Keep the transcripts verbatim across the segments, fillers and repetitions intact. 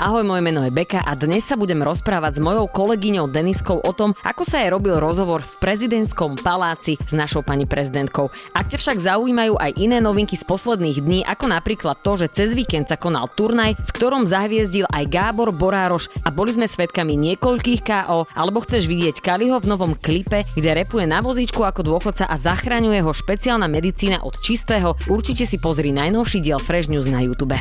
Ahoj, moje meno je Beka a dnes sa budem rozprávať s mojou kolegyňou Deniskou o tom, ako sa jej robil rozhovor v prezidentskom paláci s našou pani prezidentkou. Ak ťa však zaujímajú aj iné novinky z posledných dní, ako napríklad to, že cez víkend sa konal turnaj, v ktorom zahviezdil aj Gábor Borároš a boli sme svedkami niekoľkých ká ó, alebo chceš vidieť Kaliho v novom klipe, kde repuje na vozíčku ako dôchodca a zachraňuje ho špeciálna medicína od čistého, určite si pozri najnovší diel Fresh News na YouTube.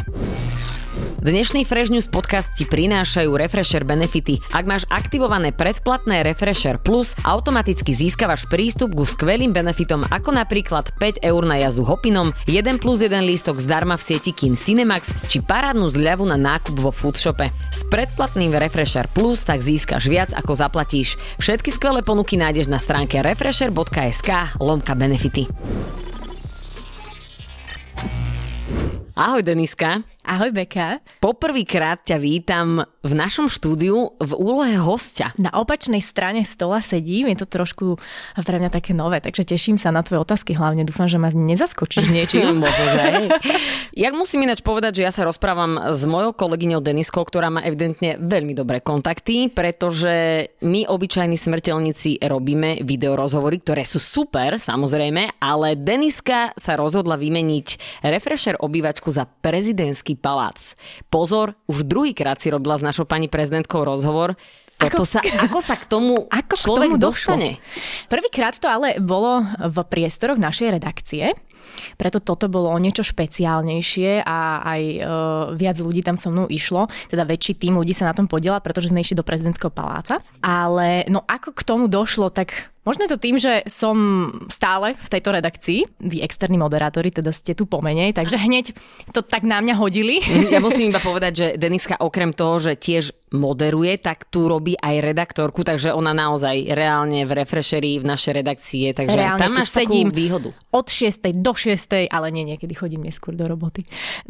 Dnešný Fresh News podcast ti prinášajú Refresher benefity. Ak máš aktivované predplatné Refresher Plus, automaticky získavaš prístup ku skvelým benefitom ako napríklad päť eur na jazdu Hopinom, jeden plus jeden lístok zdarma v sieti Kine Cinemax či parádnu zľavu na nákup vo foodshope. S predplatným Refresher Plus tak získaš viac ako zaplatíš. Všetky skvelé ponuky nájdeš na stránke refresher.sk lomka benefity. Ahoj Deniska. Ahoj Beka. Poprvýkrát ťa vítam v našom štúdiu v úlohe hostia. Na opačnej strane stola sedím, je to trošku pre mňa také nové, takže teším sa na tvoje otázky, hlavne dúfam, že ma nezaskočíš niečím. Jak musím ináč povedať, že ja sa rozprávam s mojou kolegyňou Deniskou, ktorá má evidentne veľmi dobré kontakty, pretože my obyčajní smrteľníci robíme videorozhovory, ktoré sú super, samozrejme, ale Deniska sa rozhodla vymeniť Refresher obývačku za prezident palác. Pozor, už druhýkrát si robila s našou pani prezidentkou rozhovor. Toto ako, sa, ako sa k tomu ako človek k tomu dostane? Prvýkrát to ale bolo v priestoroch našej redakcie. Preto toto bolo niečo špeciálnejšie a aj e, viac ľudí tam so mnou išlo, teda väčší tím ľudí sa na tom podielal, pretože sme išli do prezidentského paláca. Ale no ako k tomu došlo, tak možno to tým, že som stále v tejto redakcii, vy externí moderátori, teda ste tu pomenej, takže hneď to tak na mňa hodili. Ja musím iba povedať, že Deniska okrem toho, že tiež moderuje, tak tu robí aj redaktorku, takže ona naozaj reálne v Refresheri, v našej redakcii je, takže reálne tam máš takú výhodu. Od šiestej do šiestej, ale nie, niekedy chodím neskôr do roboty.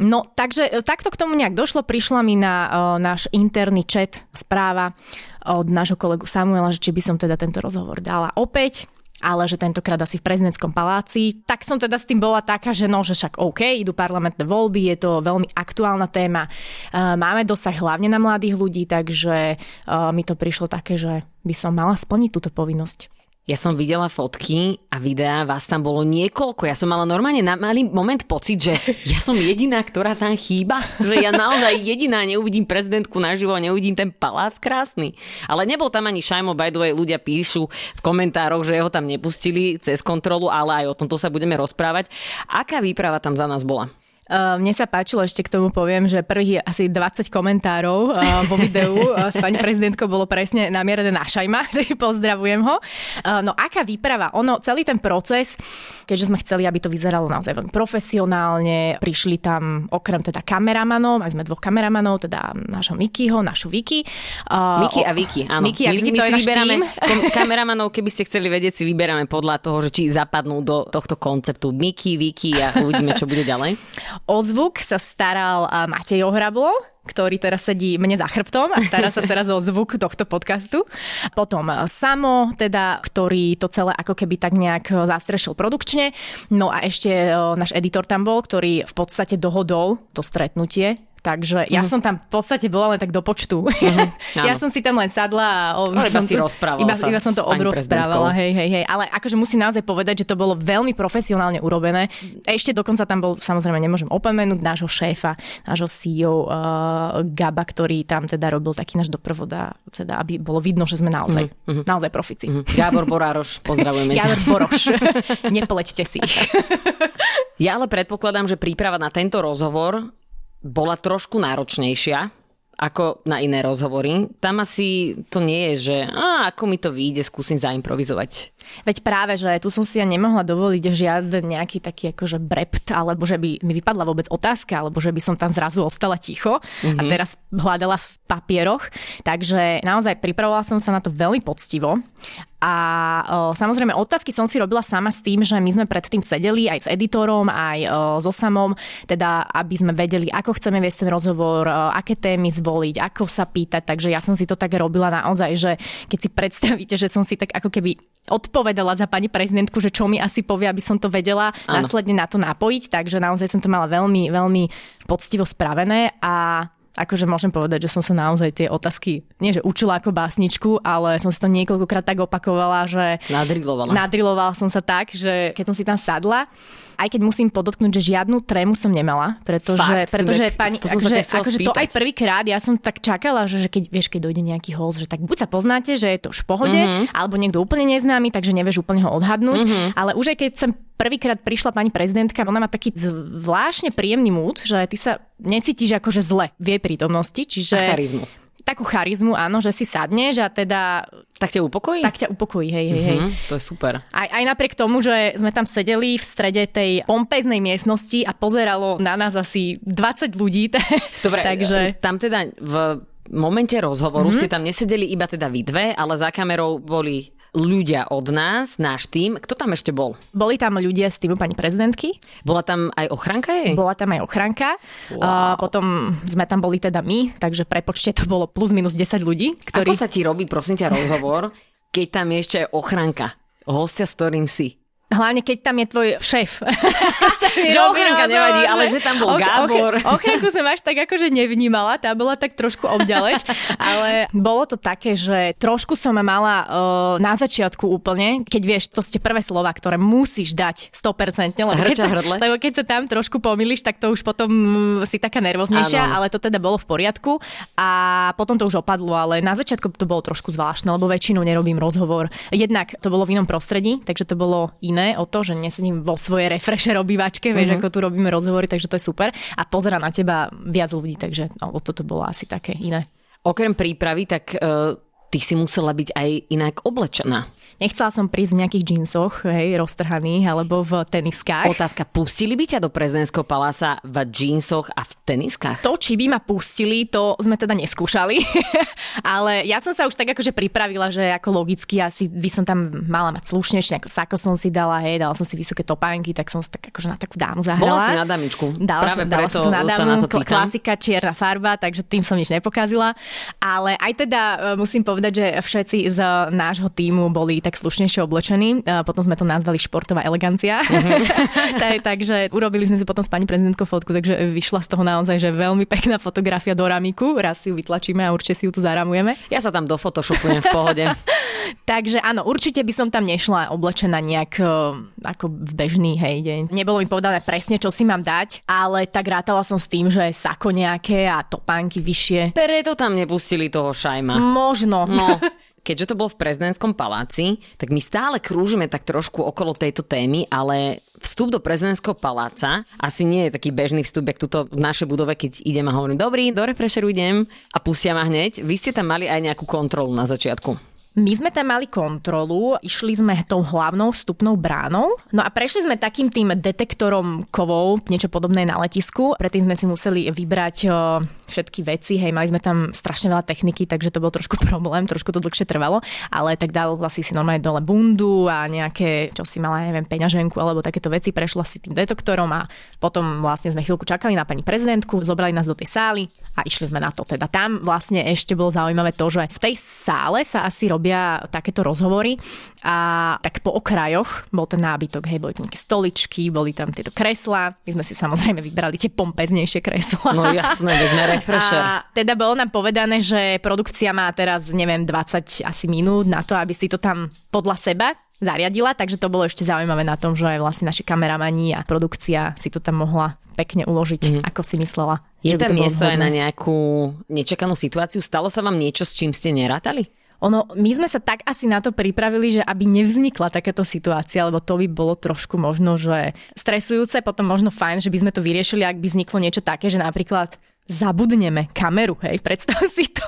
No, takže takto k tomu nejak došlo. Prišla mi na uh, náš interný chat správa od nášho kolegu Samuela, že či by som teda tento rozhovor dala opäť, ale že tentokrát asi v prezidentskom paláci. Tak som teda s tým bola taká, že no, že však OK, idú parlamentné voľby, je to veľmi aktuálna téma. Máme dosah hlavne na mladých ľudí, takže mi to prišlo také, že by som mala splniť túto povinnosť. Ja som videla fotky a videá, vás tam bolo niekoľko. Ja som mala normálne na malý moment pocit, že ja som jediná, ktorá tam chýba. Že ja naozaj jediná neuvidím prezidentku naživo a neuvidím ten palác krásny. Ale nebol tam ani Šajmo, by the way, ľudia píšu v komentároch, že ho tam nepustili cez kontrolu, ale aj o tomto sa budeme rozprávať. Aká výprava tam za nás bola? Mne sa páčilo, ešte k tomu poviem, že prvých asi dvadsať komentárov po videu s pani prezidentkou bolo presne namierené na Šajma, takže pozdravujem ho. No aká výprava? Ono, celý ten proces, keďže sme chceli, aby to vyzeralo naozaj veľmi profesionálne, prišli tam okrem teda kameramanov, aj sme dvoch kameramanov, teda nášho Mikyho, našu Vicky. Miky a Vicky, áno. Miky a Vicky, to je náš tým. Kameramanov, keby ste chceli vedieť, si vyberáme podľa toho, že či zapadnú do tohto konceptu Miky, Vicky a uvidíme, čo bude ďalej. O zvuk sa staral Matej Ohrablo, ktorý teraz sedí mne za chrbtom a stará sa teraz o zvuk tohto podcastu. Potom Samo, teda, ktorý to celé ako keby tak nejak zastrešil produkčne. No a ešte náš editor tam bol, ktorý v podstate dohodol to stretnutie. Takže ja mm. som tam v podstate bola len tak do počtu. Mm-hmm. Ja som si tam len sadla a iba som, si to, iba, sa iba som to odrozprávala. Hej, hej, hej. Ale akože musím naozaj povedať, že to bolo veľmi profesionálne urobené. Ešte dokonca tam bol, samozrejme nemôžem opomenúť, nášho šéfa, nášho sí í ó uh, Gaba, ktorý tam teda robil taký náš doprovoda, teda aby bolo vidno, že sme naozaj, mm-hmm. naozaj profici. Mm-hmm. Gábor Borároš, pozdravujeme ťa. Gábor Borároš, nepleťte si. Ja ale predpokladám, že príprava na tento rozhovor bola trošku náročnejšia ako na iné rozhovory. Tam asi to nie je, že á, ako mi to vyjde, skúsim zaimprovizovať. Veď práve, že tu som si ja nemohla dovoliť žiaden nejaký taký akože brept, alebo že by mi vypadla vôbec otázka, alebo že by som tam zrazu ostala ticho mm-hmm. a teraz hľadala v papieroch. Takže naozaj pripravovala som sa na to veľmi poctivo. A o, samozrejme otázky som si robila sama s tým, že my sme predtým sedeli aj s editorom, aj o, so Samom, teda aby sme vedeli, ako chceme viesť ten rozhovor, o, aké témy zvoliť, ako sa pýtať. Takže ja som si to tak robila naozaj, že keď si predstavíte, že som si tak ako keby odpovedala za pani prezidentku, že čo mi asi povie, aby som to vedela Áno. následne na to napojiť. Takže naozaj som to mala veľmi, veľmi poctivo spravené a akože môžem povedať, že som sa naozaj tie otázky, nie že učila ako básničku, ale som si to niekoľkokrát tak opakovala, že... Nadrilovala. Nadrilovala som sa tak, že keď som si tam sadla, aj keď musím podotknúť, že žiadnu trému som nemala, pretože, Fakt, pretože pani, to, akože, akože to aj prvýkrát, ja som tak čakala, že, že keď, vieš, keď dojde nejaký host, že tak buď sa poznáte, že je to už v pohode, mm-hmm. alebo niekto úplne neznámy, takže nevieš úplne ho odhadnúť, mm-hmm. ale už aj keď som prvýkrát prišla pani prezidentka, ona má taký zvláštne príjemný mood, že ty sa necítiš akože zle v jej prítomnosti, čiže... A charizmu. Takú charizmu, áno, že si sadneš a teda... Tak ťa upokojí? Tak ťa upokojí, hej, hej, hej. Mm-hmm, to je super. Aj, aj napriek tomu, že sme tam sedeli v strede tej pompeznej miestnosti a pozeralo na nás asi dvadsať ľudí. Dobre, takže... tam teda v momente rozhovoru mm-hmm. ste tam nesedeli iba teda vy dve, ale za kamerou boli... ľudia od nás, náš tím. Kto tam ešte bol? Boli tam ľudia z týmu pani prezidentky. Bola tam aj ochranka jej? Bola tam aj ochranka. Wow. Uh, potom sme tam boli teda my, takže prepočte to bolo plus minus desať ľudí. Ktorí... Ako sa ti robí, prosím ťa, rozhovor, keď tam je ešte aj ochranka? Hostia, s ktorým si? Hlavne, keď tam je tvoj šéf. Že ochranka nevadí, ale že tam bol Gábor. Ochranku som až tak akože nevnímala, tá bola tak trošku obďaleč, ale bolo to také, že trošku som mala uh, na začiatku úplne, keď vieš, to ste prvé slova, ktoré musíš dať sto percent, lebo, Hrča, keď sa, lebo keď sa tam trošku pomýliš, tak to už potom si taká nervóznejšia, ano. Ale to teda bolo v poriadku a potom to už opadlo, ale na začiatku to bolo trošku zvláštne, lebo väčšinou nerobím rozhovor. Jednak to bolo v inom prostredí, takže to bolo iné. O to, že nesedím vo svojej Refresher obývačke, vieš, mm-hmm. ako tu robíme rozhovory, takže to je super. A pozera na teba viac ľudí, takže no, toto bolo asi také iné. Okrem prípravy, tak uh, ty si musela byť aj inak oblečená. Nechcela som prísť v nejakých džinsoch, hej, roztrhaných, alebo v teniskách. Otázka, pustili by ťa do prezidentského paláca v džinsoch a v teniskách? To, či by ma pustili, to sme teda neskúšali. Ale ja som sa už tak akože pripravila, že ako logicky asi by som tam mala mať slušnejšie, ako sako som si dala, hej, dala som si vysoké topánky, tak som sa tak akože na takú dámu zahrala. Bola si na dámičku. Dala Práve som, dala preto som na dámu, sa na to pýtam. Klasika, čierna farba, takže tým som nič nepokazila. Ale aj teda musím povedať, že všetci z nášho tímu boli tak slušnejšie oblečení. Potom sme to nazvali športová elegancia. Uh-huh. tak, takže urobili sme si potom s pani prezidentkou fotku, takže vyšla z toho naozaj, že veľmi pekná fotografia do ramiku. Raz si ju vytlačíme a určite si ju tu zaramujeme. Ja sa tam do photoshopujem v pohode. Takže áno, určite by som tam nešla oblečená nejak ako v bežný hej deň. Nebolo mi povedané presne, čo si mám dať, ale tak rátala som s tým, že sako nejaké a topánky vyššie. Preto tam nepustili toho šajma. Možno. No. Keďže to bolo v prezidentskom paláci, tak my stále krúžime tak trošku okolo tejto témy, ale vstup do prezidentského paláca asi nie je taký bežný vstup, jak tuto v našej budove, keď idem a hovorím, dobrý, do Refresheru idem a pustia ma hneď. Vy ste tam mali aj nejakú kontrolu na začiatku. My sme tam mali kontrolu, išli sme tou hlavnou vstupnou bránou, no a prešli sme takým tým detektorom kovov, niečo podobné na letisku, predtým sme si museli vybrať všetky veci, hej, mali sme tam strašne veľa techniky, takže to bol trošku problém, trošku to dlhšie trvalo, ale tak dal si si normálne dole bundu a nejaké, čo si mala, neviem, peňaženku alebo takéto veci, prešla si tým detektorom a potom vlastne sme chvíľku čakali na pani prezidentku, zobrali nás do tej sály a išli sme na to. Teda tam vlastne ešte bolo zaujímavé to, že v tej sále sa asi robia takéto rozhovory a tak po okrajoch bol ten nábytok, hej, boli tam nejaké stoličky, boli tam tieto kreslá, my sme si samozrejme vybrali tie pompeznejšie kreslá. No jasné, veď sme Refresher. A teda bolo nám povedané, že produkcia má teraz, neviem, dvadsať asi minút na to, aby si to tam podľa seba zariadila, takže to bolo ešte zaujímavé na tom, že aj vlastne naši kameramani a produkcia si to tam mohla pekne uložiť, mm. ako si myslela. Je tam miesto aj na nejakú nečakanú situáciu? Stalo sa vám niečo, s čím ste nerátali? Ono, my sme sa tak asi na to pripravili, že aby nevznikla takáto situácia, lebo to by bolo trošku možno, že stresujúce, potom možno fajn, že by sme to vyriešili, ak by vzniklo niečo také, že napríklad zabudneme kameru, hej, predstav si to.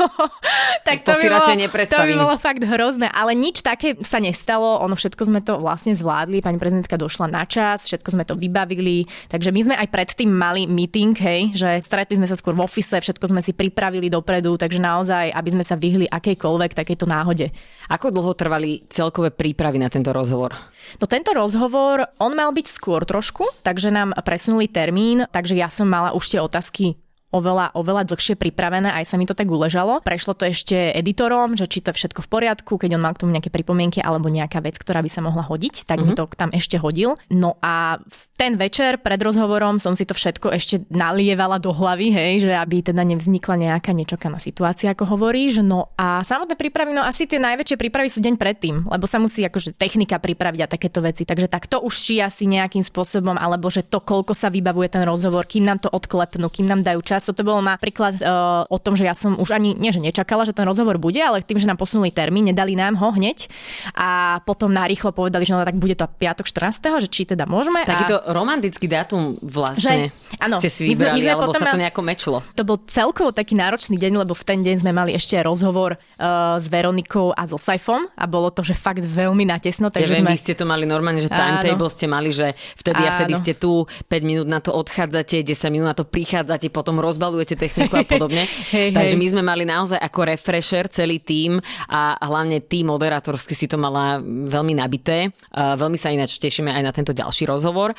Tak to, to, by bolo, to by bolo fakt hrozné, ale nič také sa nestalo, ono všetko sme to vlastne zvládli, pani prezidentka došla na čas, všetko sme to vybavili, takže my sme aj predtým mali meeting, hej, že stretli sme sa skôr v office, všetko sme si pripravili dopredu, takže naozaj, aby sme sa vyhli akejkoľvek takejto náhode. Ako dlho trvali celkové prípravy na tento rozhovor? No tento rozhovor, on mal byť skôr trošku, takže nám presunuli termín, takže ja som mala už tie otázky oveľa, oveľa dlhšie pripravené, aj sa mi to tak uležalo. Prešlo to ešte editorom, že či to je všetko v poriadku, keď on mal k tomu nejaké pripomienky alebo nejaká vec, ktorá by sa mohla hodiť, tak mm-hmm. mi to tam ešte hodil. No a ten večer pred rozhovorom som si to všetko ešte nalievala do hlavy, hej, že aby teda nevznikla nejaká nečakaná situácia, ako hovoríš. No a samotné prípravy, no asi tie najväčšie prípravy sú deň predtým, lebo sa musí akože technika pripraviť a takéto veci. Takže tak to už šia si nejakým spôsobom, alebo že to, koľko sa vybavuje ten rozhovor, kým nám to odklepnú, kým nám dajú čas. Toto bolo napríklad uh, o tom, že ja som už ani, nie že nečakala, že ten rozhovor bude, ale tým, že nám posunuli termín, nedali nám ho hneď a potom narýchlo povedali, že no tak bude to piatok štrnásteho, že či teda môžeme. Takýto a... romantický dátum vlastne že, áno, ste si vybrali, my sme, my sme alebo potom, sa to nejako mečilo. To bol celkovo taký náročný deň, lebo v ten deň sme mali ešte rozhovor uh, s Veronikou a s Osaifom a bolo to, že fakt veľmi natesno. Takže ja viem, sme... vy ste to mali normálne, že timetable ste mali, že vtedy áno. a vtedy ste tu, päť minút na to odchádzate, desať minút na to prichádzate, potom roz... rozbalujete techniku a podobne. Hej, takže hej. My sme mali naozaj ako refresher celý tím a hlavne tím moderátorsky si to mala veľmi nabité. Veľmi sa ináč tešíme aj na tento ďalší rozhovor.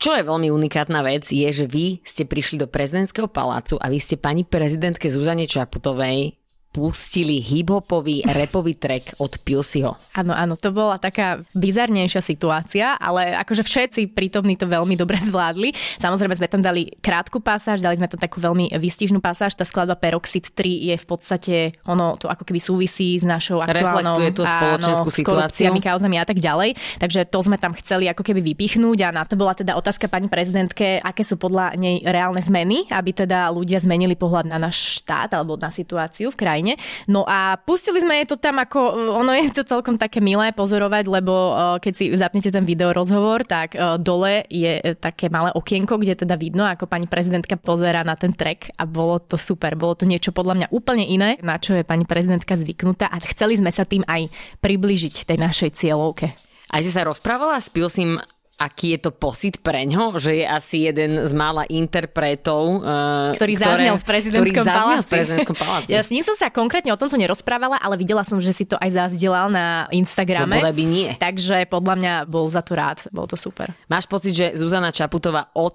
Čo je veľmi unikátna vec, je, že vy ste prišli do prezidentského palácu a vy ste pani prezidentke Zuzane Čaputovej pustili hip-hopový rapový track od Pilsiho. Áno, áno, to bola taká bizarnejšia situácia, ale akože všetci prítomní to veľmi dobre zvládli. Samozrejme sme tam dali krátku pasáž, dali sme tam takú veľmi výstižnú pasáž. Tá skladba Peroxid tri je v podstate, ono to ako keby súvisí s našou aktuálnou reflektuje tú spoločenskú áno, situáciu, korupciami, kauzami a tak ďalej. Takže to sme tam chceli ako keby vypichnúť a na to bola teda otázka pani prezidentke, aké sú podľa nej reálne zmeny, aby teda ľudia zmenili pohľad na náš štát alebo na situáciu v krajine. No a pustili sme je to tam ako, ono je to celkom také milé pozorovať, lebo keď si zapnete ten video rozhovor, tak dole je také malé okienko, kde teda vidno, ako pani prezidentka pozerá na ten track a bolo to super, bolo to niečo podľa mňa úplne iné, na čo je pani prezidentka zvyknutá a chceli sme sa tým aj priblížiť tej našej cieľovke. A si sa rozprávala s Pilsim, aký je to pocit preňho, že je asi jeden z mála interpretov, ktorý zaznel v prezidentskom paláci. V prezidentskom paláci. Ja s ním som sa konkrétne o tomto nerozprávala, ale videla som, že si to aj zazdielal na Instagrame. No, by nie. Takže podľa mňa bol za to rád, bolo to super. Máš pocit, že Zuzana Čaputová od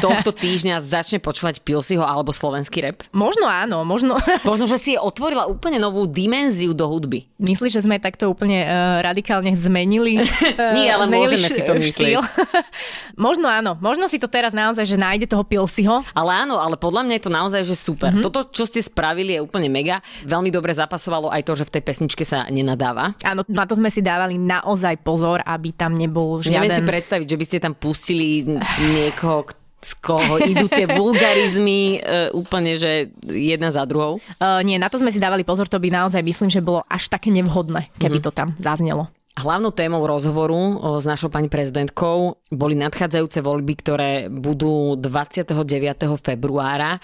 tohto týždňa začne počúvať Pilsiho alebo slovenský rap? Možno áno, možno. Možno, že si je otvorila úplne novú dimenziu do hudby. Myslíš, že sme takto úplne uh, radikálne zmenili? Uh, nie, ale zmenili môžeme š- si to myslieť. Možno áno, možno si to teraz naozaj, že nájde toho Pilsiho. Ale áno, ale podľa mňa je to naozaj, že super. Mm-hmm. Toto, čo ste spravili, je úplne mega. Veľmi dobre zapasovalo aj to, že v tej pesničke sa nenadáva. Áno, na to sme si dávali naozaj pozor, aby tam nebol žiaden... Neviem si predstaviť, že by ste tam pustili niekoho, z koho idú tie vulgarizmy e, úplne, že jedna za druhou. E, nie, na to sme si dávali pozor, to by naozaj myslím, že bolo až také nevhodné, keby mm-hmm. to tam zaznelo. Hlavnou témou rozhovoru s našou pani prezidentkou boli nadchádzajúce voľby, ktoré budú dvadsiateho deviateho februára.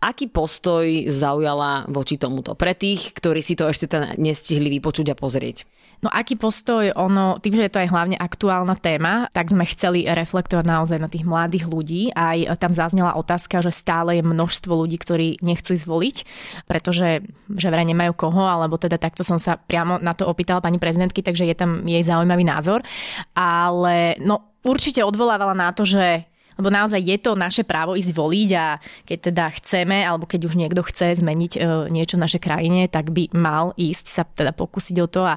Aký postoj zaujala voči tomuto pre tých, ktorí si to ešte teda nestihli vypočuť a pozrieť? No aký postoj, ono, tým, že je to aj hlavne aktuálna téma, tak sme chceli reflektovať naozaj na tých mladých ľudí. Aj tam zaznela otázka, že stále je množstvo ľudí, ktorí nechcú ísť voliť, pretože že vraj nemajú koho, alebo teda takto som sa priamo na to opýtala pani prezidentky, takže je tam jej zaujímavý názor. Ale no určite odvolávala na to, že lebo naozaj je to naše právo ísť voliť a keď teda chceme, alebo keď už niekto chce zmeniť e, niečo v našej krajine, tak by mal ísť sa teda pokúsiť o to a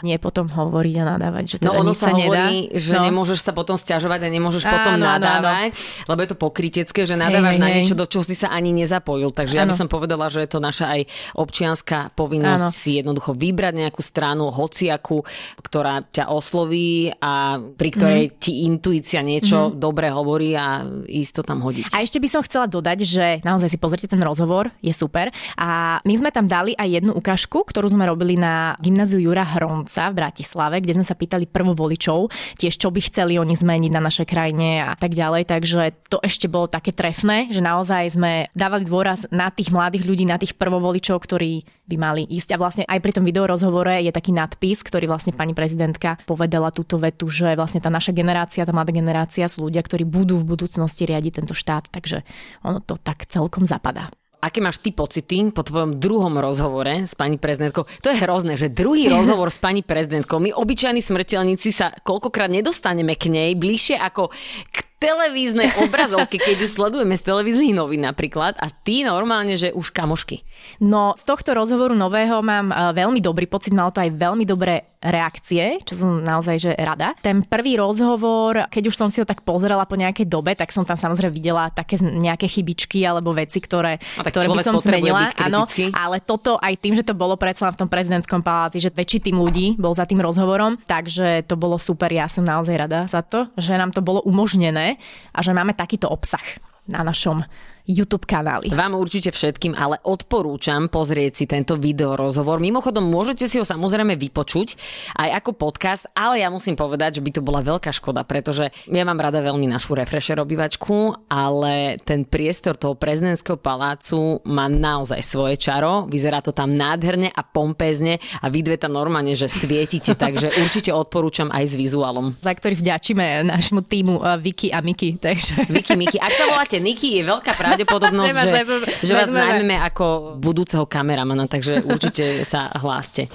nie potom hovoriť a nadávať, že teda no, ono nič sa nedá. Hovorí, že no. nemôžeš sa potom sťažovať a nemôžeš áno, potom nadávať, áno, áno. lebo je to pokrytecké, že nadávaš hej, na hej, niečo, do čoho si sa ani nezapojil. Takže áno. ja by som povedala, že je to naša aj občianska povinnosť áno. si jednoducho vybrať nejakú stranu, hociaku, ktorá ťa osloví a pri ktorej mm. ti intuícia niečo mm. dobre hovorí a ísť to tam hodiť. A ešte by som chcela dodať, že naozaj si pozrite ten rozhovor, je super. A my sme tam dali aj jednu ukážku, ktorú sme robili na gymnáziu Jura Hronca v Bratislave, kde sme sa pýtali prvovoličov, tiež čo by chceli oni zmeniť na našej krajine a tak ďalej. Takže to ešte bolo také trefné, že naozaj sme dávali dôraz na tých mladých ľudí, na tých prvovoličov, ktorí by mali ísť. A vlastne aj pri tom videorozhovore je taký nadpis, ktorý vlastne pani prezidentka povedala túto vetu, že vlastne tá naša generácia, tá mladá generácia sú ľudia, ktorí budú v budúcnosti riadiť tento štát, takže ono to tak celkom zapadá. Aké máš ty pocity po tvojom druhom rozhovore s pani prezidentkou? To je hrozné, že druhý rozhovor s pani prezidentkou, my obyčajní smrteľníci sa koľkokrát nedostaneme k nej bližšie ako k televíznej obrazovke, keď už sledujeme z televíznych novín napríklad, a ty normálne, že už kamošky. No, z tohto rozhovoru nového mám veľmi dobrý pocit, malo to aj veľmi dobré reakcie, čo som naozaj že rada. Ten prvý rozhovor, keď už som si ho tak pozerala po nejakej dobe, tak som tam samozrejme videla také nejaké chybičky alebo veci, ktoré, ktoré by som zmenila. Áno, ale toto aj tým, že to bolo predsa v tom prezidentskom paláci, že väčší tým ľudí bol za tým rozhovorom, takže to bolo super. Ja som naozaj rada za to, že nám to bolo umožnené a že máme takýto obsah na našom YouTube kanály. Vám určite všetkým ale odporúčam pozrieť si tento video rozhovor. Mimochodom, môžete si ho samozrejme vypočuť aj ako podcast, ale ja musím povedať, že by to bola veľká škoda, pretože ja mám rada veľmi našu Refresher obývačku, ale ten priestor toho prezidentského palácu má naozaj svoje čaro. Vyzerá to tam nádherne a pompézne a vy dve tam normálne, že svietite, takže určite odporúčam aj s vizuálom. Za ktorý vďačíme nášmu týmu Vicky a Miky. Takže... Vicky, Miky. Ak sa voláte Niky, je veľká pravda, pravdepodobnosť, že, že vás najmeme ako budúceho kameramana, takže určite sa hláste.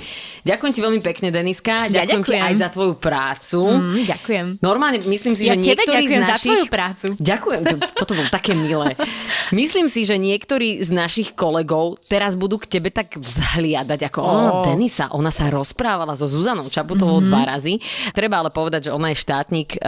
Ďakujem ti veľmi pekne, Deniska. Ďakujem, ja ďakujem. ti aj za tvoju prácu. Mm, ďakujem. Normálne myslím si, ja že niektorí z našich... Ja tebe ďakujem za tvoju prácu. Ďakujem, to, toto bolo také milé. Myslím si, že niektorí z našich kolegov teraz budú k tebe tak vzhliadať, ako oh. ona, Denisa, ona sa rozprávala so Zuzanou Čaputovou mm-hmm. dva razy. Treba ale povedať, že ona je štátnik,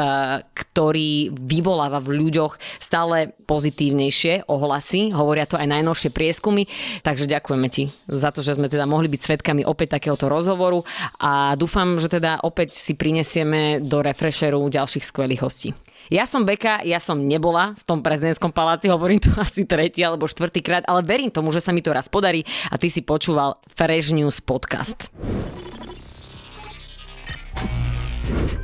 ktorý vyvoláva v ľuďoch stále pozitívnejšie ohlasy, hovoria to aj najnovšie prieskumy, takže ďakujeme ti za to, že sme teda mohli byť svedkami opäť takéhoto rozhovoru a dúfam, že teda opäť si prinesieme do Refresheru ďalších skvelých hostí. Ja som Beka, ja som nebola v tom prezidentskom paláci, hovorím to asi tretí alebo štvrtý krát, ale verím tomu, že sa mi to raz podarí a ty si počúval Fresh News podcast.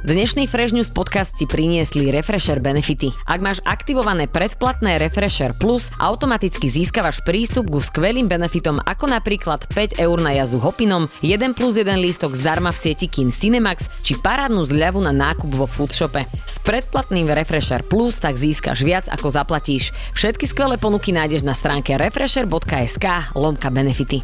Dnešný Fresh News podcast si priniesli Refresher benefity. Ak máš aktivované predplatné Refresher Plus, automaticky získavaš prístup ku skvelým benefitom ako napríklad päť eur na jazdu Hopinom, jeden plus jeden lístok zdarma v sieti Kine Cinemax či parádnu zľavu na nákup vo foodshope. S predplatným Refresher Plus tak získaš viac ako zaplatíš. Všetky skvelé ponuky nájdeš na stránke refresher.sk lomka benefity.